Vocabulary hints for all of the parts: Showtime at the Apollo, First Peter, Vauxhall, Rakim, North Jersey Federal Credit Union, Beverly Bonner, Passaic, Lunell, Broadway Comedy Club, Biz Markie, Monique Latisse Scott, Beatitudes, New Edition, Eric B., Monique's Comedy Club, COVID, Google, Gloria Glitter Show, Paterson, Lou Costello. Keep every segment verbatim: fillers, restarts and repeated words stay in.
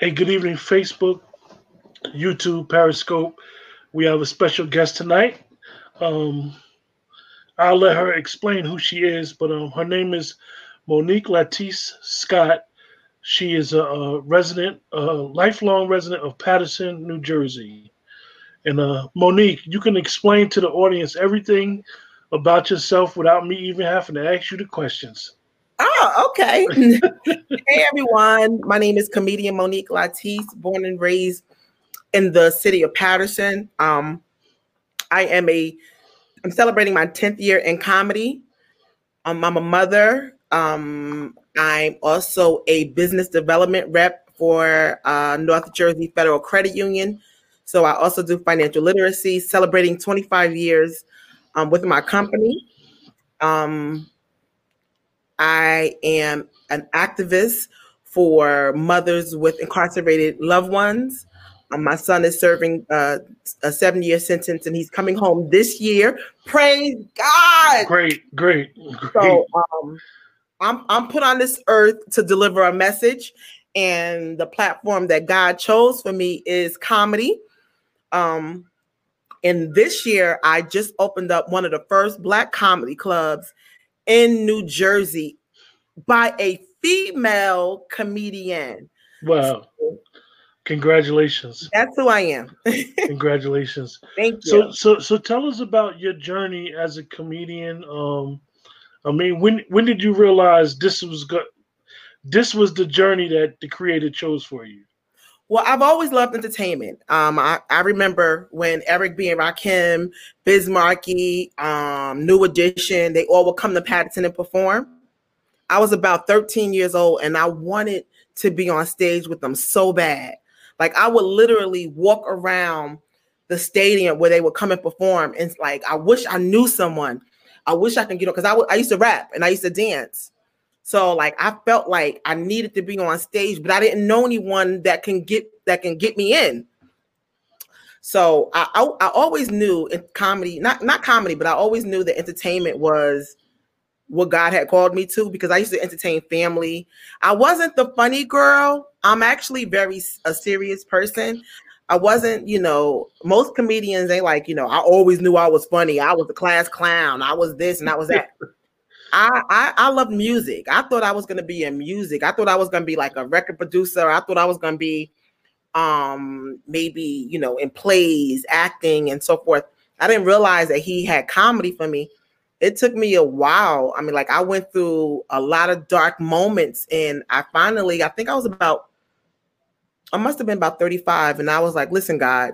Hey, good evening, Facebook, YouTube, Periscope. We have a special guest tonight. Um, I'll let her explain who she is, but um, her name is Monique Latisse Scott. She is a, a resident, a lifelong resident of Paterson, New Jersey. And uh, Monique, you can explain to the audience everything about yourself without me even having to ask you the questions. Oh, okay. Hey, everyone. My name is comedian Monique Latisse, born and raised in the city of Paterson. Um, I am a, I'm celebrating my tenth year in comedy. Um, I'm a mother. Um, I'm also a business development rep for uh, North Jersey Federal Credit Union. So I also do financial literacy, celebrating twenty-five years um, with my company. Um, I am an activist for mothers with incarcerated loved ones. Um, my son is serving uh, a seven-year sentence, and he's coming home this year. Praise God! Great, great, great. So um, I'm I'm put on this earth to deliver a message, and the platform that God chose for me is comedy. Um, and this year, I just opened up one of the first Black comedy clubs in New Jersey by a female comedian. Wow. So, congratulations. That's who I am. Congratulations. Thank you. So, so, so tell us about your journey as a comedian. Um, I mean, when, when did you realize this was good? This was the journey that the creator chose for you? Well, I've always loved entertainment. Um, I, I remember when Eric B. and Rakim, Biz Markie, um, New Edition, they all would come to Paterson and perform. I was about thirteen years old, and I wanted to be on stage with them so bad. Like, I would literally walk around the stadium where they would come and perform, and it's like, I wish I knew someone. I wish I could, you know, because I, I used to rap and I used to dance. So like, I felt like I needed to be on stage, but I didn't know anyone that can get that can get me in. So I, I, I always knew in comedy, not, not comedy, but I always knew that entertainment was what God had called me to, because I used to entertain family. I wasn't the funny girl. I'm actually very a serious person. I wasn't, you know, most comedians, they like, you know, I always knew I was funny. I was the class clown. I was this and I was that. I, I I love music. I thought I was going to be in music. I thought I was going to be like a record producer. I thought I was going to be um, maybe, you know, in plays, acting and so forth. I didn't realize that he had comedy for me. It took me a while. I mean, like, I went through a lot of dark moments, and I finally, I think I was about, I must have been about thirty-five. And I was like, listen, God,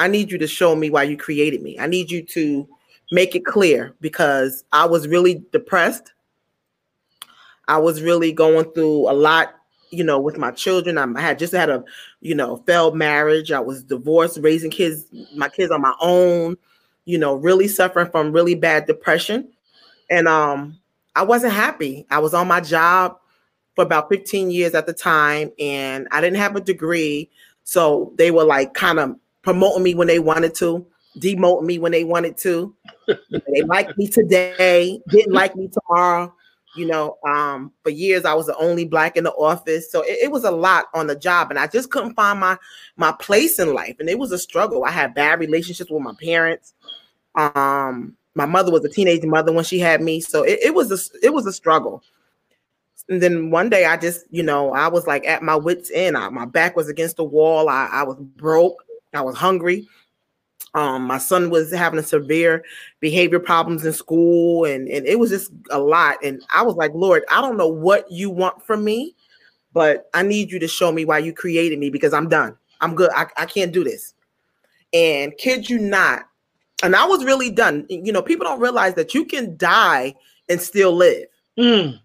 I need you to show me why you created me. I need you to make it clear, because I was really depressed. I was really going through a lot, you know, with my children. I had just had a, you know, failed marriage. I was divorced, raising kids, my kids on my own, you know, really suffering from really bad depression. And um, I wasn't happy. I was on my job for about fifteen years at the time, and I didn't have a degree. So they were like kind of promoting me when they wanted to, demote me when they wanted to. They liked me today, didn't like me tomorrow. You know, um, for years I was the only Black in the office. So it, it was a lot on the job, and I just couldn't find my my place in life. And it was a struggle. I had bad relationships with my parents. Um, my mother was a teenage mother when she had me. So it, it was a, it was a struggle. And then one day I just, you know, I was like at my wit's end. I, my back was against the wall. I, I was broke. I was hungry. Um, my son was having severe behavior problems in school, and, and it was just a lot. And I was like, Lord, I don't know what you want from me, but I need you to show me why you created me, because I'm done. I'm good. I, I can't do this. And kid you not. And I was really done. You know, people don't realize that you can die and still live. Mm.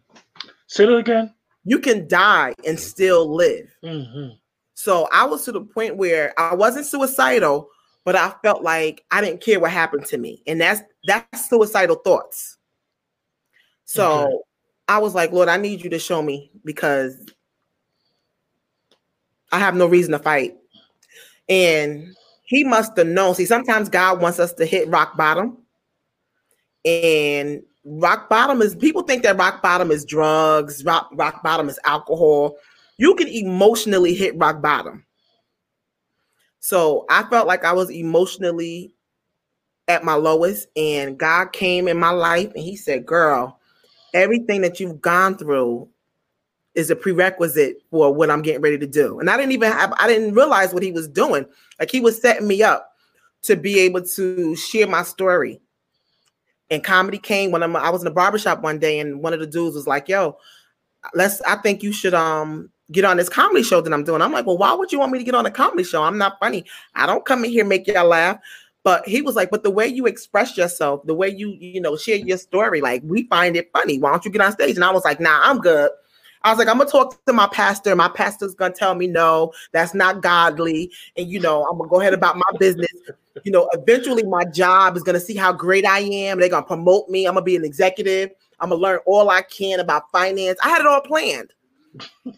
Say that again. You can die and still live. Mm-hmm. So I was to the point where I wasn't suicidal, but I felt like I didn't care what happened to me. And that's that's suicidal thoughts. So mm-hmm. I was like, Lord, I need you to show me, because I have no reason to fight. And he must have known. See, sometimes God wants us to hit rock bottom. And rock bottom is, people think that rock bottom is drugs, rock, rock bottom is alcohol. you can emotionally hit rock bottom. So I felt like I was emotionally at my lowest, and God came in my life and he said, girl, everything that you've gone through is a prerequisite for what I'm getting ready to do. And I didn't even have, I didn't realize what he was doing. Like, he was setting me up to be able to share my story. And comedy came when I'm, I was in a barbershop one day, and one of the dudes was like, yo, let's, I think you should um get on this comedy show that I'm doing. I'm like, well, why would you want me to get on a comedy show? I'm not funny. I don't come in here and make y'all laugh. But he was like, but the way you express yourself, the way you, you know, share your story, like, we find it funny. Why don't you get on stage? And I was like, nah, I'm good. I was like, I'm going to talk to my pastor. My pastor's going to tell me, no, that's not godly. And, you know, I'm going to go ahead about my business. You know, eventually my job is going to see how great I am. They're going to promote me. I'm going to be an executive. I'm going to learn all I can about finance. I had it all planned.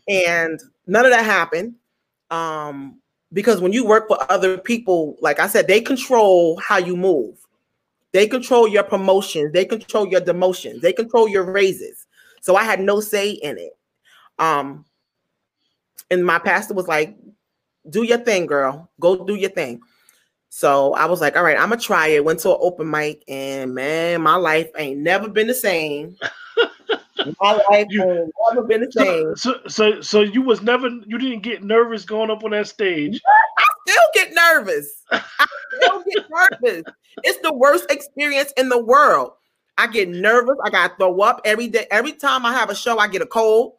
And none of that happened. Um, because when you work for other people, like I said, they control how you move. They control your promotions. They control your demotions. They control your raises. So I had no say in it. Um, and my pastor was like, do your thing, girl, go do your thing. So I was like, all right, I'm gonna try it. Went to an open mic, and man, my life ain't never been the same. My life you, ain't never been the same. So, so, so you was never, you didn't get nervous going up on that stage. I still get nervous. I still get nervous. It's the worst experience in the world. I get nervous. I gotta throw up every day. Every time I have a show, I get a cold.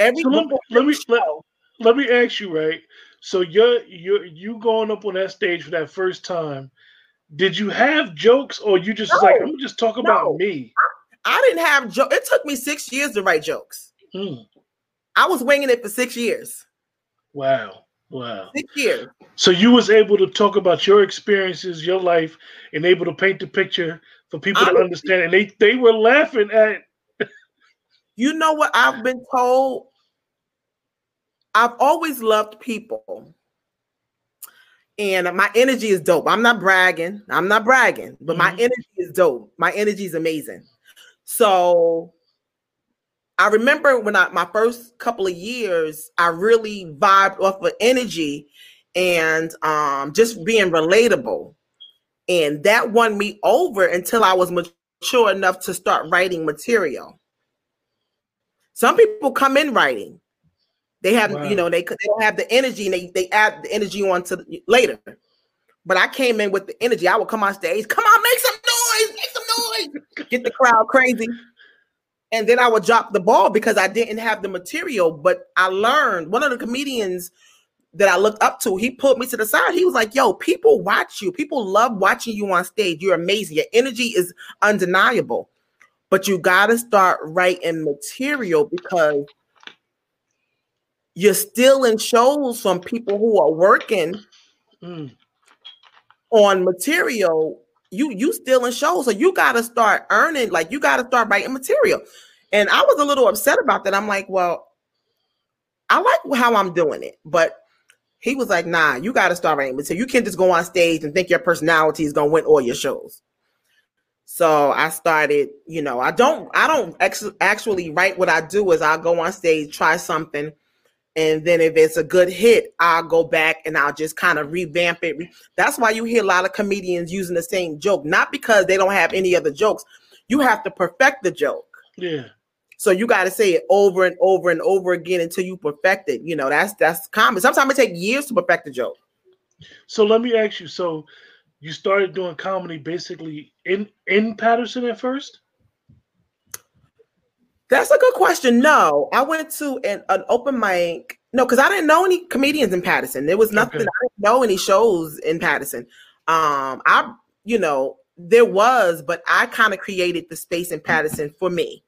Every so let, let me let, let me ask you, right? So you're you you going up on that stage for that first time? Did you have jokes, or you just no, like I'm just talk no. about me? I, I didn't have jokes. It took me six years to write jokes. Hmm. I was winging it for six years. Wow, wow, six years. So you was able to talk about your experiences, your life, and able to paint the picture for people I, to understand, and they they were laughing at. You know what I've been told? I've always loved people. And my energy is dope. I'm not bragging. I'm not bragging. But my mm-hmm. energy is dope. My energy is amazing. So I remember when I, my first couple of years, I really vibed off of energy and um, just being relatable. And that won me over until I was mature enough to start writing material. Some people come in writing. They have, wow. you know, they, they don't have the energy, and they, they add the energy on to the, later. But I came in with the energy. I would come on stage, come on, make some noise, make some noise, get the crowd crazy. And then I would drop the ball because I didn't have the material. But I learned, one of the comedians that I looked up to, he pulled me to the side. He was like, yo, people watch you. People love watching you on stage. You're amazing. Your energy is undeniable. But you gotta start writing material because you're stealing shows from people who are working mm. on material. You you stealing shows, so you gotta start earning. Like, you gotta start writing material. And I was a little upset about that. I'm like, well, I like how I'm doing it, but he was like, nah, you gotta start writing material. You can't just go on stage and think your personality is gonna win all your shows. So I started, you know, I don't, I don't ex- actually write. What I do is I'll go on stage, try something. And then if it's a good hit, I'll go back and I'll just kind of revamp it. That's why you hear a lot of comedians using the same joke, not because they don't have any other jokes. You have to perfect the joke. Yeah. So you got to say it over and over and over again until you perfect it. You know, that's, that's common. Sometimes it takes years to perfect the joke. So let me ask you. So you started doing comedy basically in, in Patterson at first? That's a good question. No, I went to an, an open mic. No, because I didn't know any comedians in Patterson. There was nothing. Okay. I didn't know any shows in Patterson. Um, I, you know, there was, but I kind of created the space in Patterson for me.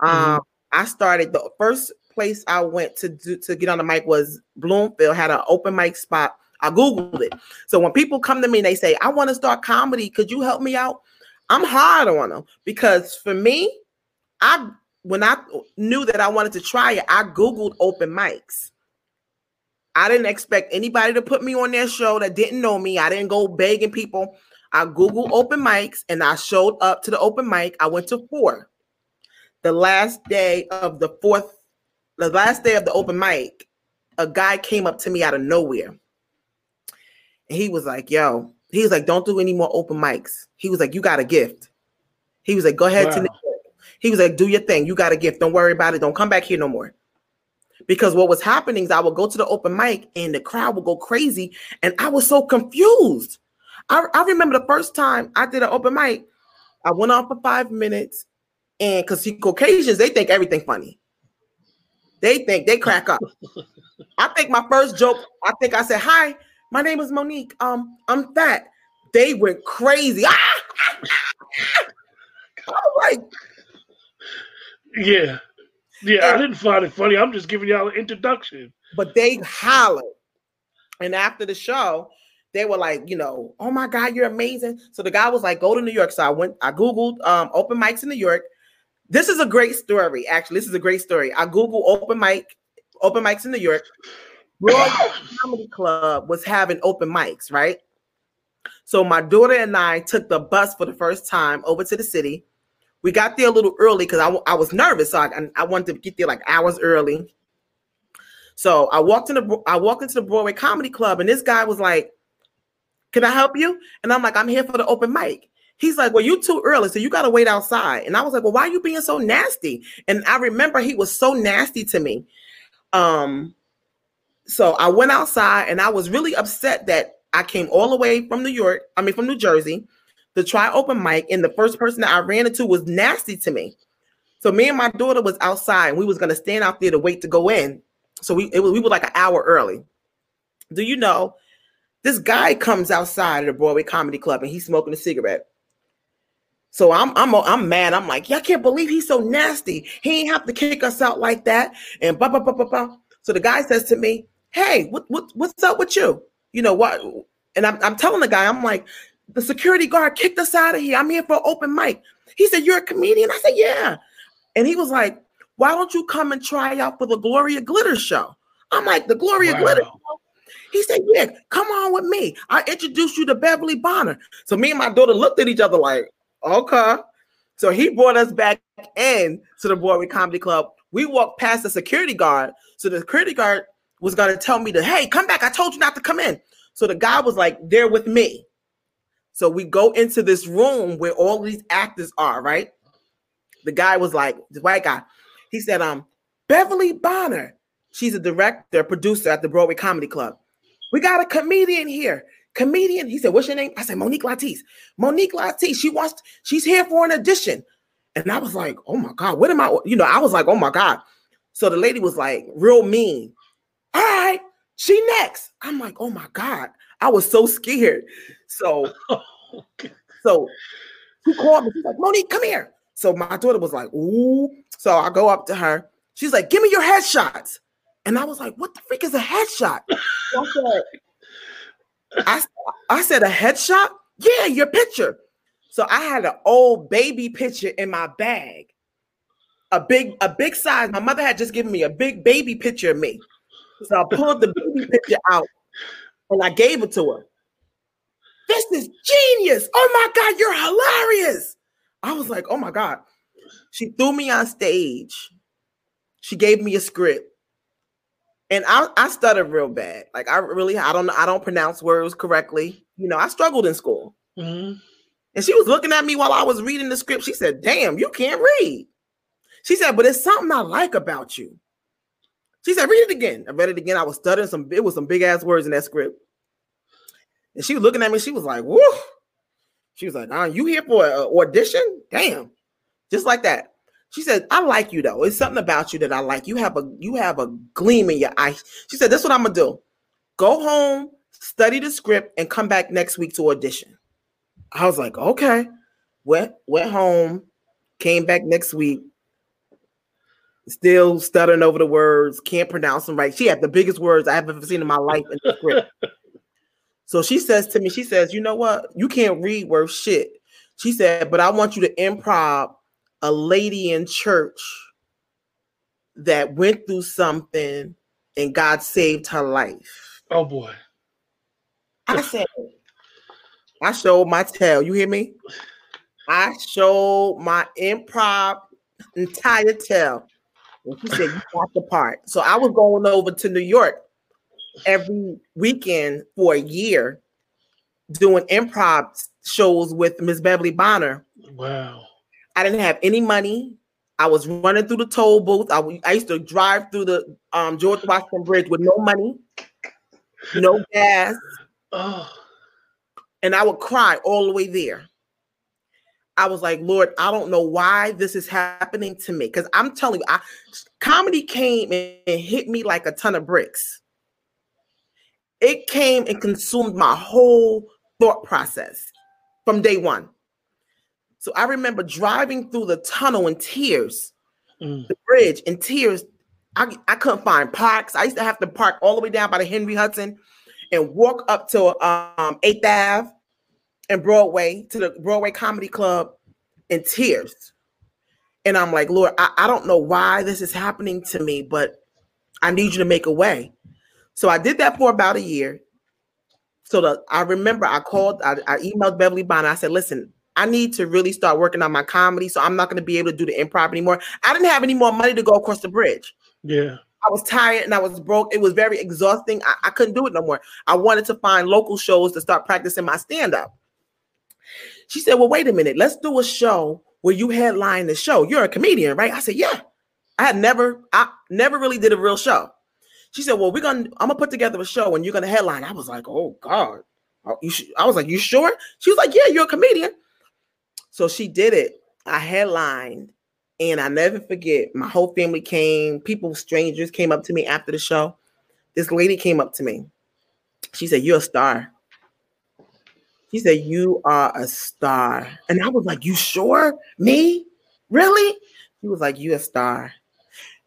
Um, mm-hmm. I started, the first place I went to do, to get on the mic was Bloomfield, had an open mic spot. I Googled it. So when people come to me and they say, I want to start comedy, could you help me out? I'm hard on them because for me, I when I knew that I wanted to try it, I Googled open mics. I didn't expect anybody to put me on their show that didn't know me. I didn't go begging people. I Googled open mics and I showed up to the open mic. I went to four. The last day of the fourth the last day of the open mic, a guy came up to me out of nowhere. And he was like, yo, he was like, don't do any more open mics. He was like, you got a gift. He was like, go ahead. Wow. To He was like, do your thing. You got a gift. Don't worry about it. Don't come back here no more. Because what was happening is I would go to the open mic and the crowd would go crazy. And I was so confused. I, I remember the first time I did an open mic, I went on for five minutes. And because see, Caucasians, they think everything funny. They think they crack up. I think my first joke, I think I said, hi, my name is Monique. Um, I'm fat. They went crazy. Ah! I was like, yeah. Yeah, and I didn't find it funny. I'm just giving y'all an introduction. But they hollered. And after the show, they were like, you know, oh my God, you're amazing. So the guy was like, go to New York. So I went, I Googled um, open mics in New York. This is a great story, actually. This is a great story. I Googled open mic, open mics in New York. Broadway Comedy Club was having open mics, right? So my daughter and I took the bus for the first time over to the city. We got there a little early because I, I was nervous. So I, I wanted to get there like hours early. So I walked, in the, I walked into the Broadway Comedy Club and this guy was like, can I help you? And I'm like, I'm here for the open mic. He's like, well, you too early, so you got to wait outside. And I was like, well, why are you being so nasty? And I remember he was so nasty to me. Um, so I went outside and I was really upset that I came all the way from New York, I mean, from New Jersey, to try open mic, and the first person that I ran into was nasty to me. So me and my daughter was outside, and we was going to stand out there to wait to go in. So we it was, we were like an hour early. Do you know, this guy comes outside of the Broadway Comedy Club, and he's smoking a cigarette. So I'm I'm I'm mad. I'm like, y'all can't believe he's so nasty. He ain't have to kick us out like that. And blah, blah, blah, blah, blah. So the guy says to me, hey, what what what's up with you? You know what? And I'm I'm telling the guy, I'm like, the security guard kicked us out of here. I'm here for an open mic. He said, you're a comedian? I said, yeah. And he was like, why don't you come and try out for the Gloria Glitter Show? I'm like, the Gloria wow. Glitter Show? He said, yeah, come on with me. I introduced you to Beverly Bonner. So me and my daughter looked at each other like, okay. So he brought us back in to the Broadway Comedy Club. We walked past the security guard. So the security guard was going to tell me to, hey, come back. I told you not to come in. So the guy was like, they're with me. So we go into this room where all these actors are, right? The guy was like, the white guy, he said, um, Beverly Bonner, she's a director, producer at the Broadway Comedy Club. We got a comedian here. Comedian, he said, what's your name? I said, Monique Latisse. Monique Latisse, she wants, she's here for an audition. And I was like, oh my God, what am I, you know, I was like, oh my God. So the lady was like, real mean. All right, she next. I'm like, oh my God. I was so scared. So, so she called me. She's like, Monique, come here. So my daughter was like, ooh. So I go up to her. She's like, give me your headshots. And I was like, what the freak is a headshot? So I, said, I, I said, a headshot? Yeah, your picture. So I had an old baby picture in my bag. A big, a big size. My mother had just given me a big baby picture of me. So I pulled the baby picture out. And I gave it to her. This is genius. Oh my God, you're hilarious. I was like, oh my God. She threw me on stage. She gave me a script. And I, I stuttered real bad. Like I really, I don't know, I don't pronounce words correctly. You know, I struggled in school. Mm-hmm. And she was looking at me while I was reading the script. She said, damn, you can't read. She said, but it's something I like about you. She said, read it again. I read it again. I was stuttering. Some, it was some big ass words in that script. And she was looking at me. She was like, woo. She was like, are you here for an audition? Damn. Just like that. She said, I like you though. It's something about you that I like. You have a, you have a gleam in your eye. She said, that's what I'm going to do. Go home, study the script, and come back next week to audition. I was like, okay. Went, went home, came back next week. Still stuttering over the words, can't pronounce them right. She had the biggest words I have ever seen in my life in the script. So she says to me, she says, you know what? You can't read worth shit. She said, but I want you to improv a lady in church that went through something and God saved her life. Oh, boy. I said, I showed my tail. You hear me? I showed my improv entire tail. And she said, you got the part. So I was going over to New York every weekend for a year doing improv shows with Miss Beverly Bonner. Wow. I didn't have any money. I was running through the toll booth. I, I used to drive through the um, George Washington Bridge with no money, no gas. Oh. And I would cry all the way there. I was like, Lord, I don't know why this is happening to me. Because I'm telling you, I, comedy came and hit me like a ton of bricks. It came and consumed my whole thought process from day one. So I remember driving through the tunnel in tears, mm. the bridge in tears. I, I couldn't find parks. I used to have to park all the way down by the Henry Hudson and walk up to um, eighth Avenue and Broadway, to the Broadway Comedy Club in tears. And I'm like, Lord, I, I don't know why this is happening to me, but I need you to make a way. So I did that for about a year. So the, I remember I called, I, I emailed Beverly Bonner. I said, listen, I need to really start working on my comedy. So I'm not going to be able to do the improv anymore. I didn't have any more money to go across the bridge. Yeah. I was tired and I was broke. It was very exhausting. I, I couldn't do it no more. I wanted to find local shows to start practicing my stand-up. She said, well, wait a minute. Let's do a show where you headline the show. You're a comedian, right? I said, yeah. I had never, I never really did a real show. She said, well, we're going to, I'm going to put together a show and you're going to headline. I was like, oh God. You I was like, you sure? She was like, yeah, you're a comedian. So she did it. I headlined and I never forget. My whole family came. People, strangers came up to me after the show. This lady came up to me. She said, you're a star. She said, you are a star. And I was like, you sure? Me? Really? She was like, you're a star.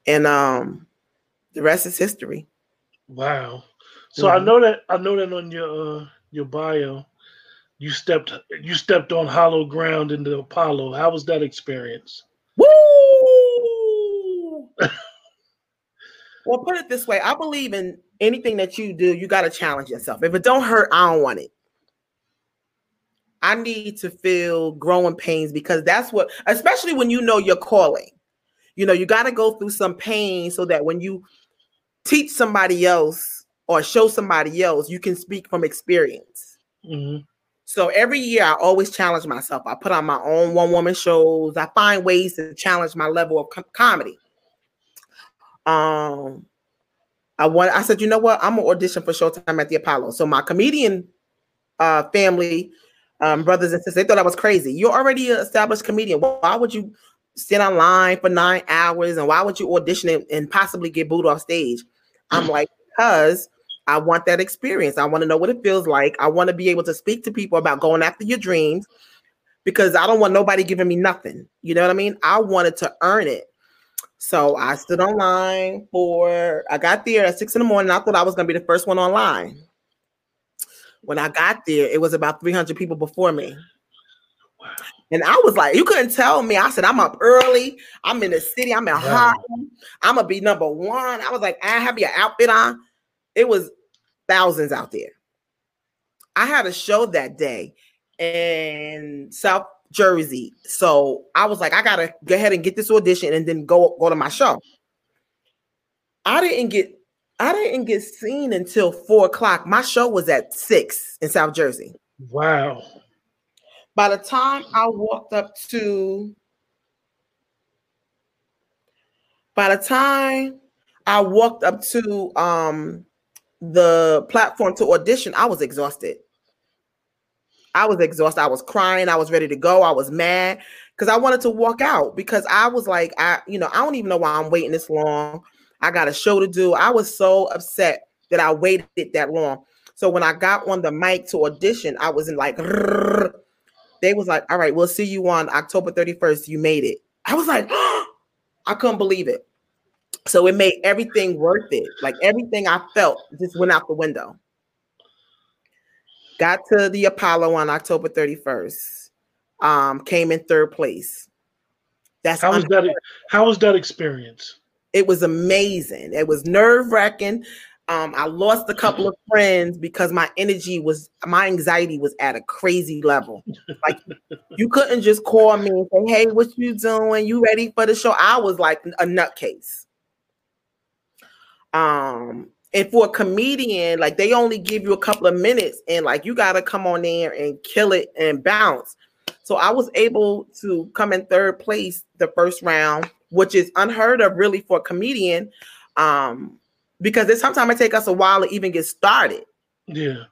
And um, the rest is history. Wow. So yeah. I know that I know that on your uh, your bio, you stepped you stepped on hollow ground in the Apollo. How was that experience? Woo! Well, put it this way. I believe in anything that you do, you got to challenge yourself. If it don't hurt, I don't want it. I need to feel growing pains because that's what, especially when you know your calling, you know, you got to go through some pain so that when you teach somebody else or show somebody else, you can speak from experience. Mm-hmm. So every year I always challenge myself. I put on my own one-woman shows. I find ways to challenge my level of com- comedy. Um, I want, I said, you know what? I'm going to audition for Showtime at the Apollo. So my comedian uh, family, Um, brothers and sisters, they thought I was crazy. You're already an established comedian. Why would you sit online for nine hours? And why would you audition and, and possibly get booed off stage? I'm like, because I want that experience. I want to know what it feels like. I want to be able to speak to people about going after your dreams because I don't want nobody giving me nothing. You know what I mean? I wanted to earn it. So I stood online for, I got there at six in the morning. I thought I was going to be the first one online. When I got there, it was about three hundred people before me. Wow. And I was like, you couldn't tell me. I said, I'm up early. I'm in the city. I'm in wow. Harlem. I'm going to be number one. I was like, I have your outfit on. It was thousands out there. I had a show that day in South Jersey. So I was like, I got to go ahead and get this audition and then go, go to my show. I didn't get I didn't get seen until four o'clock. My show was at six in South Jersey. Wow. By the time I walked up to, by the time I walked up to um, the platform to audition, I was exhausted. I was exhausted. I was crying. I was ready to go. I was mad because I wanted to walk out because I was like, I, you know, I don't even know why I'm waiting this long. I got a show to do. I was so upset that I waited that long. So when I got on the mic to audition, I was in like, rrr. They was like, all right, we'll see you on October thirty-first. You made it. I was like, oh! I couldn't believe it. So it made everything worth it. Like everything I felt just went out the window. Got to the Apollo on October thirty-first. Um, came in third place. That's how was that, how was that experience? It was amazing. It was nerve-wracking. Um, I lost a couple of friends because my energy was, my anxiety was at a crazy level. Like you couldn't just call me and say, hey, what you doing? You ready for the show? I was like a nutcase. Um, and for a comedian, like they only give you a couple of minutes and like you got to come on there and kill it and bounce. So I was able to come in third place the first round, which is unheard of really for a comedian, um, because it's sometimes it takes us a while to even get started. Yeah.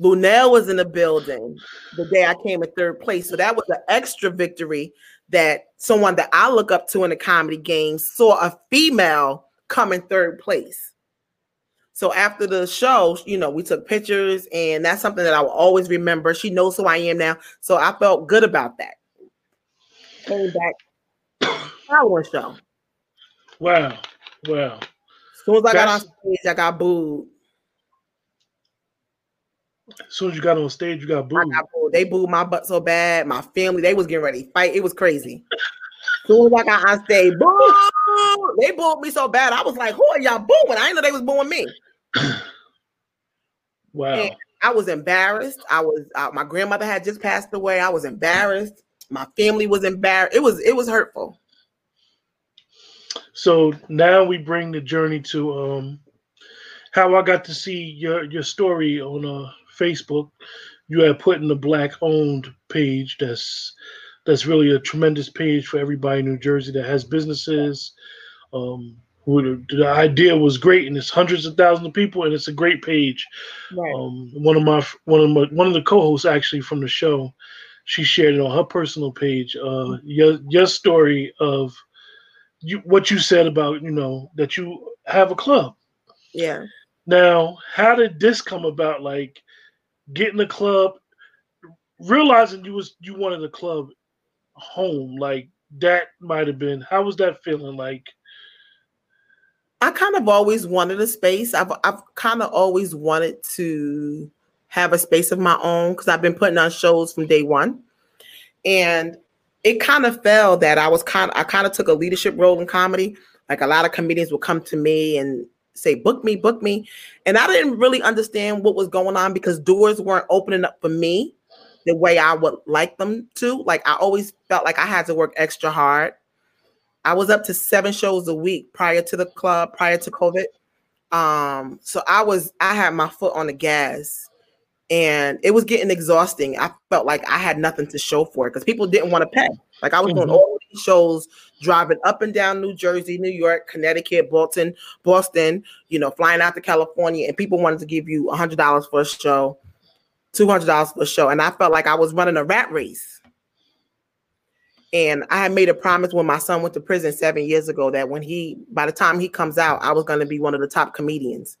Lunell was in the building the day I came in third place. So that was an extra victory that someone that I look up to in the comedy game saw a female come in third place. So after the show, you know, we took pictures, and that's something that I will always remember. She knows who I am now. So I felt good about that. Came back following show. Wow. Wow. As soon as I that's... got on stage, I got booed. As soon as you got on stage, you got booed. I got booed. They booed my butt so bad. My family, they was getting ready to fight. It was crazy. As soon as I got on stage, boo! They booed me so bad. I was like, who are y'all booing? I didn't know they was booing me. Wow. And I was embarrassed. I was uh, my grandmother had just passed away. I was embarrassed. My family was embarrassed. It was it was hurtful. So now we bring the journey to um how I got to see your, your story on uh, Facebook. You had put in the Black-owned page. That's that's really a tremendous page for everybody in New Jersey that has businesses. Um, who the, the idea was great, and it's hundreds of thousands of people, and it's a great page. Right. Um, one of my one of my one of the co-hosts actually from the show, she shared it on her personal page. Uh, mm-hmm. Your your story of you, what you said about you know that you have a club. Yeah. Now, how did this come about? Like getting a club, realizing you was you wanted a club home, like that might have been. How was that feeling? Like, I kind of always wanted a space. I've I've kind of always wanted to have a space of my own because I've been putting on shows from day one, and it kind of fell that I was kind of, I kind of took a leadership role in comedy. Like a lot of comedians would come to me and say, book me, book me. And I didn't really understand what was going on because doors weren't opening up for me the way I would like them to. Like I always felt like I had to work extra hard. I was up to seven shows a week prior to the club, prior to COVID. Um, so I was, I had my foot on the gas and it was getting exhausting. I felt like I had nothing to show for it because people didn't want to pay. Like I was mm-hmm. doing all these shows, driving up and down New Jersey, New York, Connecticut, Boston, Boston, you know, flying out to California, and people wanted to give you one hundred dollars for a show, two hundred dollars for a show, and I felt like I was running a rat race. And I had made a promise when my son went to prison seven years ago that when he, by the time he comes out, I was going to be one of the top comedians.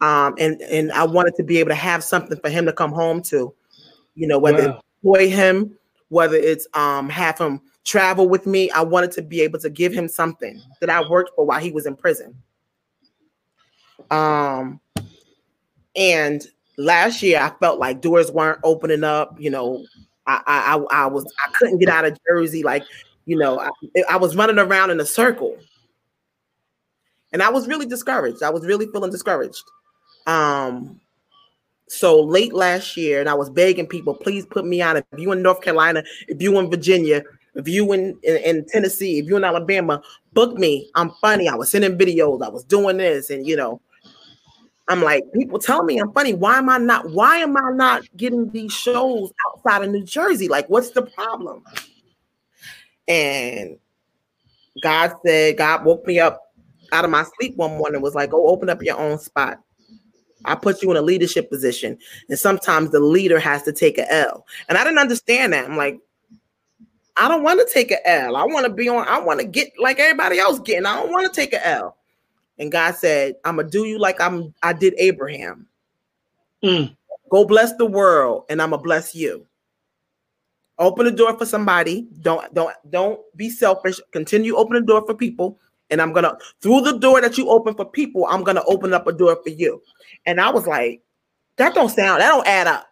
Um, and, and I wanted to be able to have something for him to come home to, you know, whether wow. employ him, whether it's um, have him travel with me. I wanted to be able to give him something that I worked for while he was in prison. Um, and last year I felt like doors weren't opening up. You know, I I, I was I couldn't get out of Jersey. Like, you know, I, I was running around in a circle, and I was really discouraged. I was really feeling discouraged. Um, So late last year, and I was begging people, please put me on. If you in North Carolina, if you in Virginia, if you in, in, in Tennessee, if you in Alabama, book me. I'm funny. I was sending videos. I was doing this. And, you know, I'm like, people tell me I'm funny. Why am I not? Why am I not getting these shows outside of New Jersey? Like, what's the problem? And God said, God woke me up out of my sleep one morning and was like, go open up your own spot. I put you in a leadership position, and sometimes the leader has to take a L. And I didn't understand that. I'm like, I don't want to take a L. I want to be on. I want to get like everybody else getting. I don't want to take a L. And God said, "I'm gonna do you like I'm. I did Abraham. Mm. Go bless the world, and I'm gonna bless you. Open the door for somebody. Don't don't don't be selfish. Continue opening the door for people." And I'm going to, through the door that you open for people, I'm going to open up a door for you. And I was like, that don't sound, that don't add up.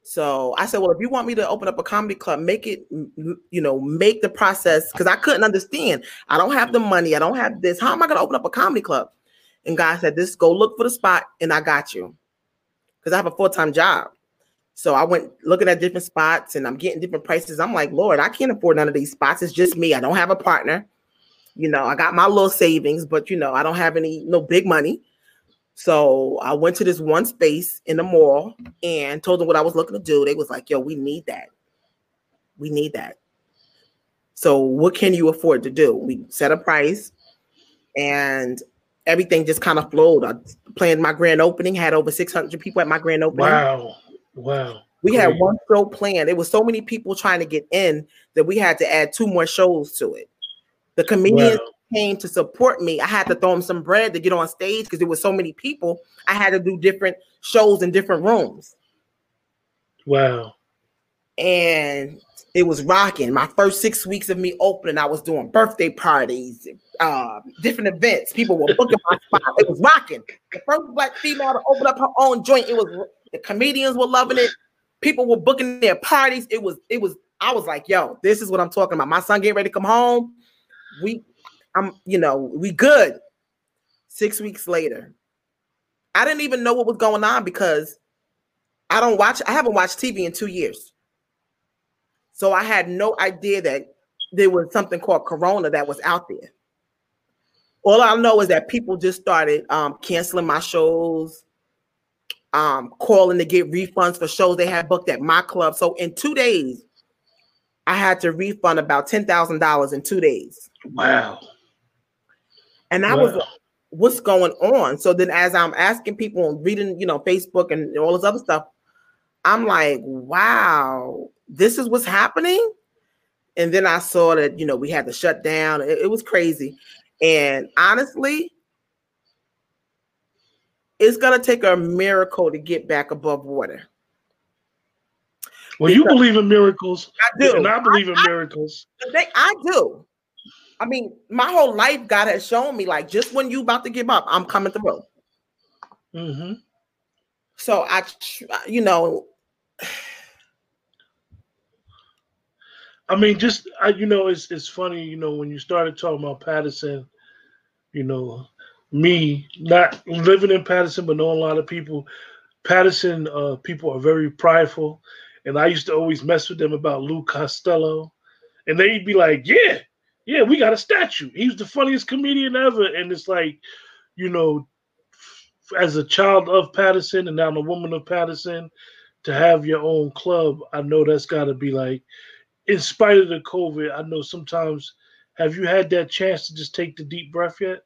So I said, well, if you want me to open up a comedy club, make it, you know, make the process. Because I couldn't understand. I don't have the money. I don't have this. How am I going to open up a comedy club? And God said, just go look for the spot and I got you. Because I have a full-time job. So I went looking at different spots and I'm getting different prices. I'm like, Lord, I can't afford none of these spots. It's just me. I don't have a partner. You know, I got my little savings, but, you know, I don't have any, no big money. So I went to this one space in the mall and told them what I was looking to do. They was like, yo, we need that. We need that. So what can you afford to do? We set a price and everything just kind of flowed. I planned my grand opening, had over six hundred people at my grand opening. Wow. Wow. We Great. had one show planned. It was so many people trying to get in that we had to add two more shows to it. The comedians wow. came to support me. I had to throw them some bread to get on stage because there were so many people. I had to do different shows in different rooms. Wow. And it was rocking. My first six weeks of me opening, I was doing birthday parties, uh, different events. People were booking my spot. It was rocking. The first black female to open up her own joint. It was the comedians were loving it. People were booking their parties. It was, it was, I was like, yo, this is what I'm talking about. My son getting ready to come home. We, I'm, you know, we good. Six weeks later, I didn't even know what was going on because I don't watch, I haven't watched T V in two years. So I had no idea that there was something called Corona that was out there. All I know is that people just started um, canceling my shows, um, calling to get refunds for shows they had booked at my club. So in two days, I had to refund about ten thousand dollars in two days. Wow. And I wow. was like, what's going on? So then as I'm asking people and reading, you know, Facebook and all this other stuff, I'm like, wow, this is what's happening. And then I saw that, you know, we had to shut down. It, it was crazy. And honestly, it's going to take a miracle to get back above water. Well, because you believe in miracles. I do. And I believe I, in I, miracles. They, I do. I mean, my whole life, God has shown me, like, just when you about to give up, I'm coming through. Mm-hmm. So I, you know, I mean, just, I, you know, it's it's funny, you know, when you started talking about Patterson, you know, me not living in Patterson, but knowing a lot of people, Patterson uh, people are very prideful. And I used to always mess with them about Lou Costello. And they'd be like, yeah, yeah, we got a statue. He was the funniest comedian ever. And it's like, you know, as a child of Patterson and now I'm a woman of Patterson, to have your own club, I know that's got to be like, in spite of the COVID, I know sometimes, have you had that chance to just take the deep breath yet?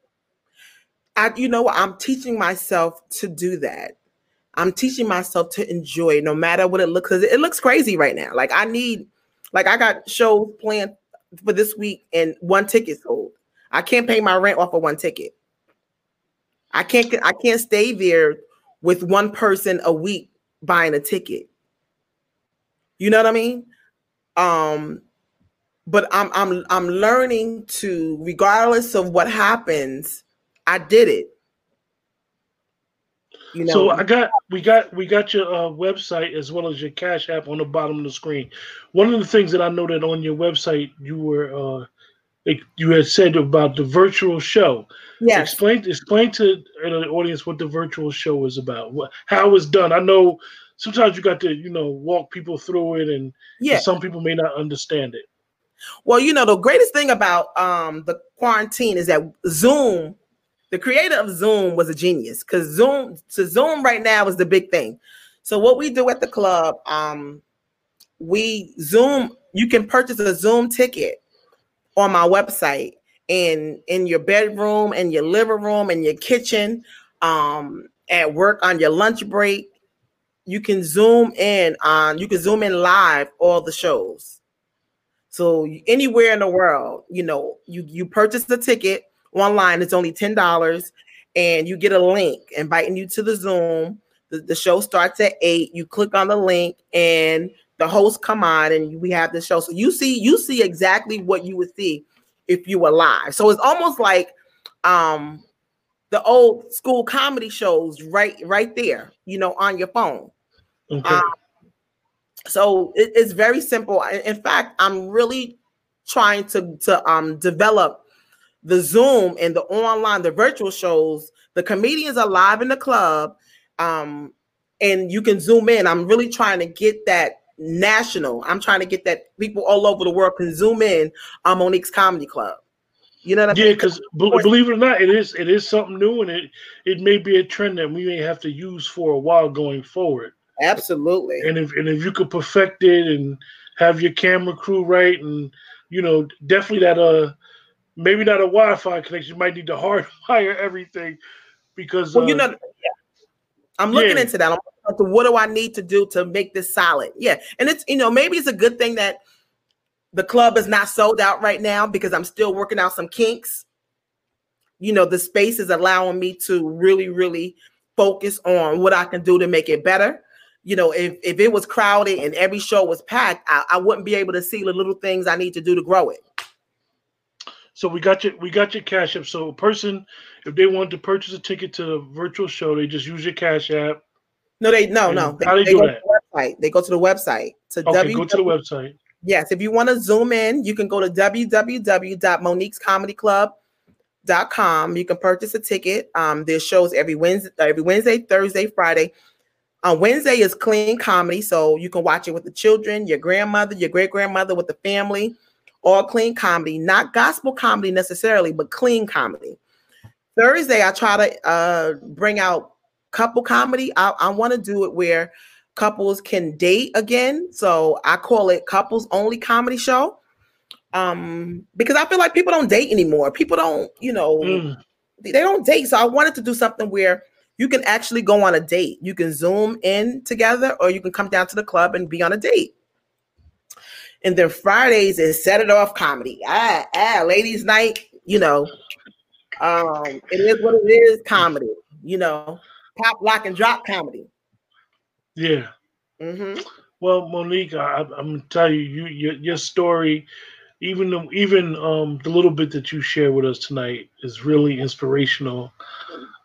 I, you know, I'm teaching myself to do that. I'm teaching myself to enjoy no matter what it looks, because it looks crazy right now. Like I need, like I got shows planned for this week and one ticket sold. I can't pay my rent off of one ticket. I can't, I can't stay there with one person a week buying a ticket. You know what I mean? Um, but I'm, I'm, I'm learning to, regardless of what happens, I did it. You know, so I got we got we got your uh, website as well as your Cash App on the bottom of the screen. One of the things that I know that on your website you were uh, it, you had said about the virtual show. Yes. Explain explain to the audience what the virtual show is about. What, how it's done. I know sometimes you got to you know walk people through it, and, yeah. and some people may not understand it. Well, you know the greatest thing about um, the quarantine is that Zoom. The creator of Zoom was a genius because Zoom to Zoom right now is the big thing. So what we do at the club, um, we Zoom, you can purchase a Zoom ticket on my website and in your bedroom and your living room and your kitchen, um, at work on your lunch break. You can zoom in on, you can zoom in live all the shows. So anywhere in the world, you know, you, you purchase the ticket. Online, it's only ten dollars, and you get a link inviting you to the Zoom. The, the show starts at eight. You click on the link, and the hosts come on, and we have the show. So you see, you see exactly what you would see if you were live. So it's almost like um, the old school comedy shows, right, right there, you know, on your phone. Okay. Um, so it, it's very simple. In fact, I'm really trying to to um, develop. The Zoom and the online, the virtual shows, the comedians are live in the club, um, and you can zoom in. I'm really trying to get that national. I'm trying to get that people all over the world can zoom in on Monique's Comedy Club. You know what I mean? Yeah, because believe it or not, it is it is something new, and it it may be a trend that we may have to use for a while going forward. Absolutely. And if and if you could perfect it and have your camera crew right, and you know, definitely that uh maybe not a Wi-Fi connection. You might need to hardwire everything because well, uh, you know, yeah. I'm looking yeah. into that. I'm looking into what do I need to do to make this solid? Yeah, and it's you know maybe it's a good thing that the club is not sold out right now because I'm still working out some kinks. You know, the space is allowing me to really, really focus on what I can do to make it better. You know, if, if it was crowded and every show was packed, I, I wouldn't be able to see the little things I need to do to grow it. So we got your we got your Cash App. So a person, if they wanted to purchase a ticket to the virtual show, they just use your Cash App. No, they no and no. They, how do they, they do go that? To the website. They go to the website. To okay, w- go to the website. Yes, if you want to zoom in, you can go to w w w dot monique's comedy club dot com. You can purchase a ticket. Um, there's shows every Wednesday, every Wednesday, Thursday, Friday. Uh, Wednesday is clean comedy, so you can watch it with the children, your grandmother, your great-grandmother, with the family, all clean comedy. Not gospel comedy necessarily, but clean comedy. Thursday, I try to uh, bring out couple comedy. I, I want to do it where couples can date again. So I call it couples only comedy show. Um, because I feel like people don't date anymore. People don't, you know, mm. they don't date. So I wanted to do something where you can actually go on a date. You can Zoom in together, or you can come down to the club and be on a date. And then Fridays is set it off comedy. Ah, ah, ladies night, you know, um, it is what it is comedy, you know, pop, lock, and drop comedy. Yeah. Mm-hmm. Well, Monique, I, I'm gonna tell you, you your, your story, even the, even um, the little bit that you shared with us tonight is really inspirational.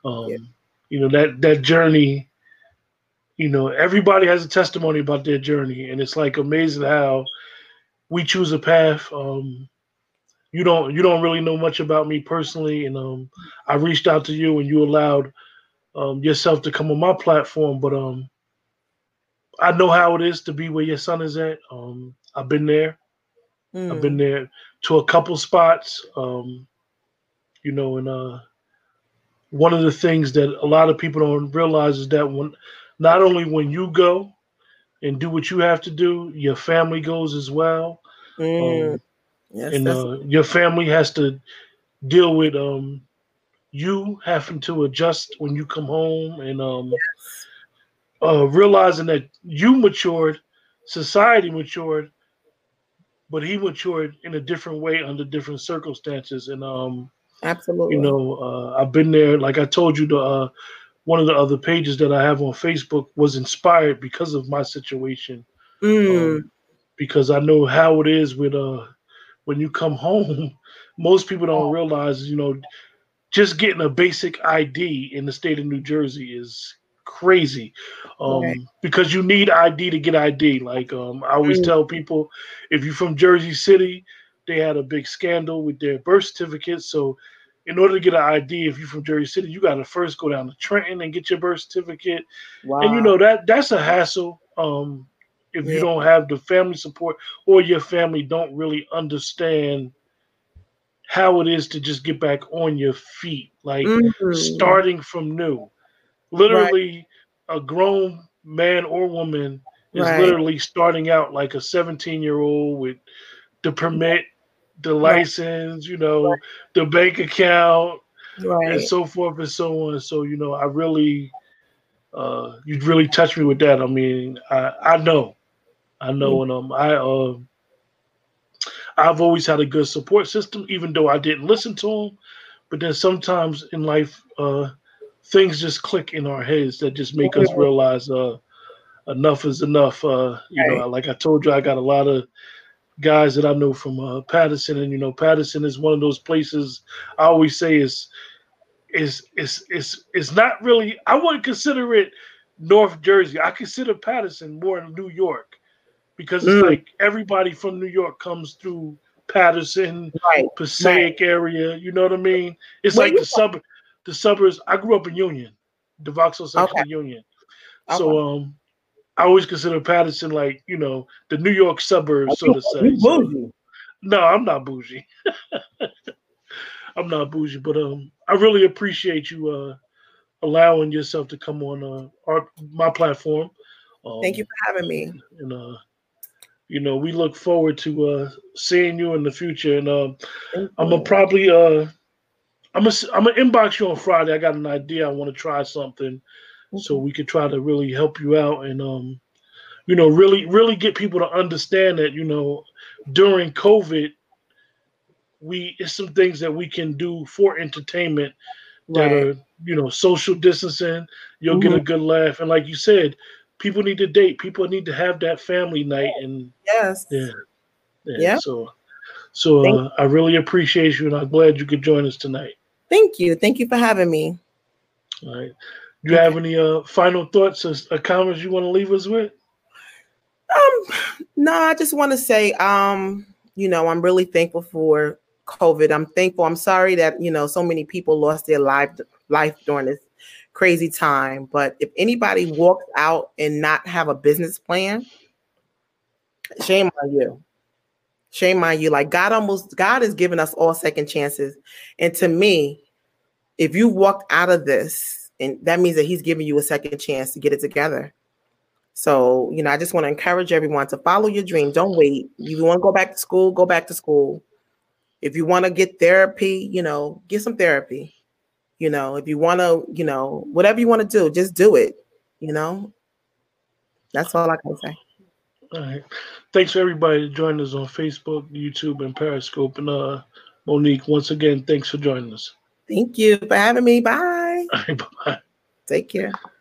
Um, yeah. You know that that journey. You know, everybody has a testimony about their journey, and it's like amazing how we choose a path. Um, you don't you don't really know much about me personally, and um, I reached out to you, and you allowed um, yourself to come on my platform, but um. I know how it is to be where your son is at. Um, I've been there. Mm. I've been there to a couple spots. Um, you know, and uh, one of the things that a lot of people don't realize is that when, not only when you go and do what you have to do, your family goes as well. Mm. Um, yes, and uh, your family has to deal with um, you having to adjust when you come home and um, yes. Uh, realizing that you matured, society matured, but he matured in a different way under different circumstances. And um, absolutely, you know, uh, I've been there. Like I told you, the uh, one of the other pages that I have on Facebook was inspired because of my situation. Mm. Um, because I know how it is with uh, when you come home. Most people don't realize, you know, just getting a basic I D in the state of New Jersey is crazy um okay. because you need I D to get I D. Like um I always mm. tell people, if you're from Jersey City, they had a big scandal with their birth certificates. So in order to get an I D, if you're from Jersey City, you got to first go down to Trenton and get your birth certificate. Wow. And you know that that's a hassle um if yeah. you don't have the family support, or your family don't really understand how it is to just get back on your feet, like mm-hmm. starting from new. Literally, right. A grown man or woman is right. literally starting out like a seventeen-year-old with the permit, the right. license, you know, right. the bank account, right. and so forth and so on. So, you know, I really, uh, you really touched me with that. I mean, I, I know. I know. Mm-hmm. And um, I, uh, I've always had a good support system, even though I didn't listen to them. But then sometimes in life, uh, things just click in our heads that just make us realize uh, enough is enough. Uh, you right. know, like I told you, I got a lot of guys that I know from uh, Patterson, and you know, Patterson is one of those places I always say is is is is is not really. I wouldn't consider it North Jersey. I consider Patterson more New York, because it's mm. like everybody from New York comes through Patterson, right. Passaic right. area. You know what I mean? It's well, like the suburb. The suburbs. I grew up in Union, the Vauxhall section okay. of Union. So okay. um, I always consider Patterson like, you know, the New York suburbs, so to say. So, no, I'm not bougie. I'm not bougie, but um, I really appreciate you uh, allowing yourself to come on uh, our, my platform. Um, Thank you for having me. And uh, you know, we look forward to uh, seeing you in the future. And um, I'm gonna probably uh, I'm gonna I'm gonna inbox you on Friday. I got an idea. I want to try something, mm-hmm. so we could try to really help you out and um, you know, really really get people to understand that you know during COVID, we it's some things that we can do for entertainment that right. are you know social distancing. You'll mm-hmm. get a good laugh, and like you said. People need to date. People need to have that family night. And yes, yeah, yeah. yeah. So, so uh, I really appreciate you, and I'm glad you could join us tonight. Thank you. Thank you for having me. All right. Do you okay. have any uh, final thoughts or, or comments you want to leave us with? Um, no, I just want to say, um, you know, I'm really thankful for COVID. I'm thankful. I'm sorry that you know so many people lost their life life during this crazy time, but if anybody walks out and not have a business plan, shame on you. Shame on you. Like God almost, God has given us all second chances. And to me, if you walked out of this, and that means that he's giving you a second chance to get it together. So, you know, I just want to encourage everyone to follow your dream. Don't wait. If you want to go back to school, go back to school. If you want to get therapy, you know, get some therapy. You know, if you want to, you know, whatever you want to do, just do it. You know, that's all I can say. All right. Thanks for everybody that joined us on Facebook, YouTube, and Periscope. And uh, Monique, once again, thanks for joining us. Thank you for having me. Bye. All right, bye-bye. Take care.